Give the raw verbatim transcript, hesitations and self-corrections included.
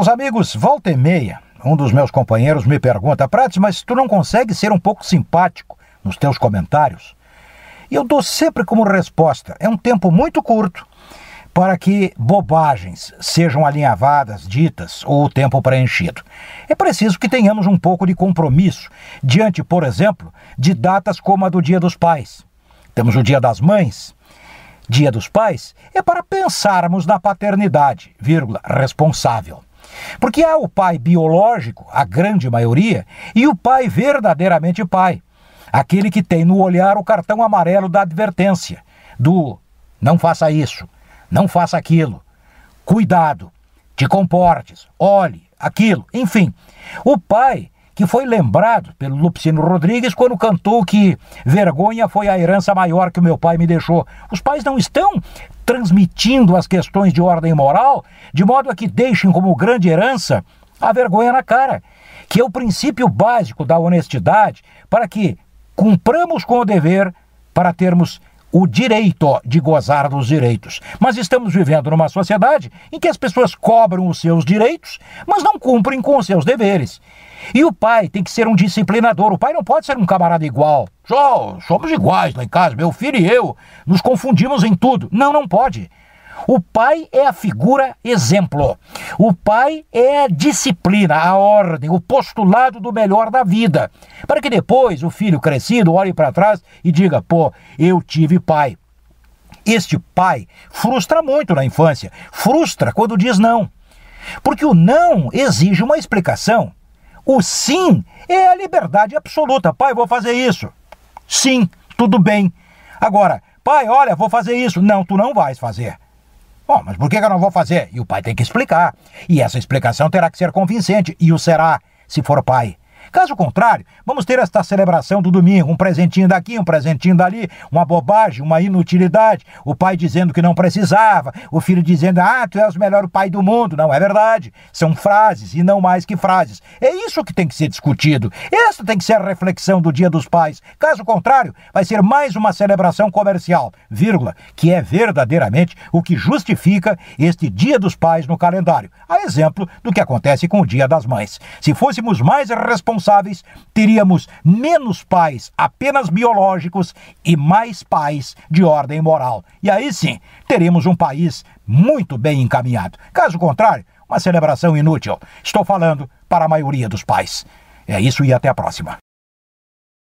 Meus amigos, volta e meia, um dos meus companheiros me pergunta: Prates, mas tu não consegue ser um pouco simpático nos teus comentários? E eu dou sempre como resposta: é um tempo muito curto para que bobagens sejam alinhavadas, ditas ou o tempo preenchido. É preciso que tenhamos um pouco de compromisso diante, por exemplo, de datas como a do Dia dos Pais. Temos o Dia das Mães. Dia dos Pais é para pensarmos na paternidade, vírgula, responsável. Porque há o pai biológico, a grande maioria, e o pai verdadeiramente pai. Aquele que tem no olhar o cartão amarelo da advertência, do não faça isso, não faça aquilo, cuidado, te comportes, olhe, aquilo, enfim. O pai que foi lembrado pelo Lupicino Rodrigues quando cantou que vergonha foi a herança maior que o meu pai me deixou. Os pais não estão transmitindo as questões de ordem moral de modo a que deixem como grande herança a vergonha na cara, que é o princípio básico da honestidade para que cumpramos com o dever para termos o direito de gozar dos direitos. Mas estamos vivendo numa sociedade em que as pessoas cobram os seus direitos, mas não cumprem com os seus deveres. E o pai tem que ser um disciplinador. O pai não pode ser um camarada igual. Só somos iguais lá em casa, meu filho e eu, nos confundimos em tudo. Não, não pode. O pai é a figura exemplo. O pai é a disciplina, a ordem, o postulado do melhor da vida. Para que depois o filho crescido olhe para trás e diga: pô, eu tive pai. Este pai frustra muito na infância. Frustra quando diz não. Porque o não exige uma explicação. O sim é a liberdade absoluta. Pai, vou fazer isso. Sim, tudo bem. Agora, pai, olha, vou fazer isso. Não, tu não vais fazer. Bom, mas por que eu não vou fazer? E o pai tem que explicar. E essa explicação terá que ser convincente. E o será, se for pai. Caso contrário, vamos ter esta celebração do domingo. Um presentinho daqui, um presentinho dali. Uma bobagem, uma inutilidade. O pai dizendo que não precisava. O filho dizendo: ah, tu és o melhor pai do mundo. Não é verdade. São frases e não mais que frases. É isso que tem que ser discutido. Esta tem que ser a reflexão do Dia dos Pais. Caso contrário, vai ser mais uma celebração comercial, vírgula, que é verdadeiramente o que justifica este Dia dos Pais no calendário. A exemplo do que acontece com o Dia das Mães. Se fôssemos mais responsáveis, teríamos menos pais apenas biológicos e mais pais de ordem moral. E aí sim, teremos um país muito bem encaminhado. Caso contrário, uma celebração inútil. Estou falando para a maioria dos pais. É isso e até a próxima.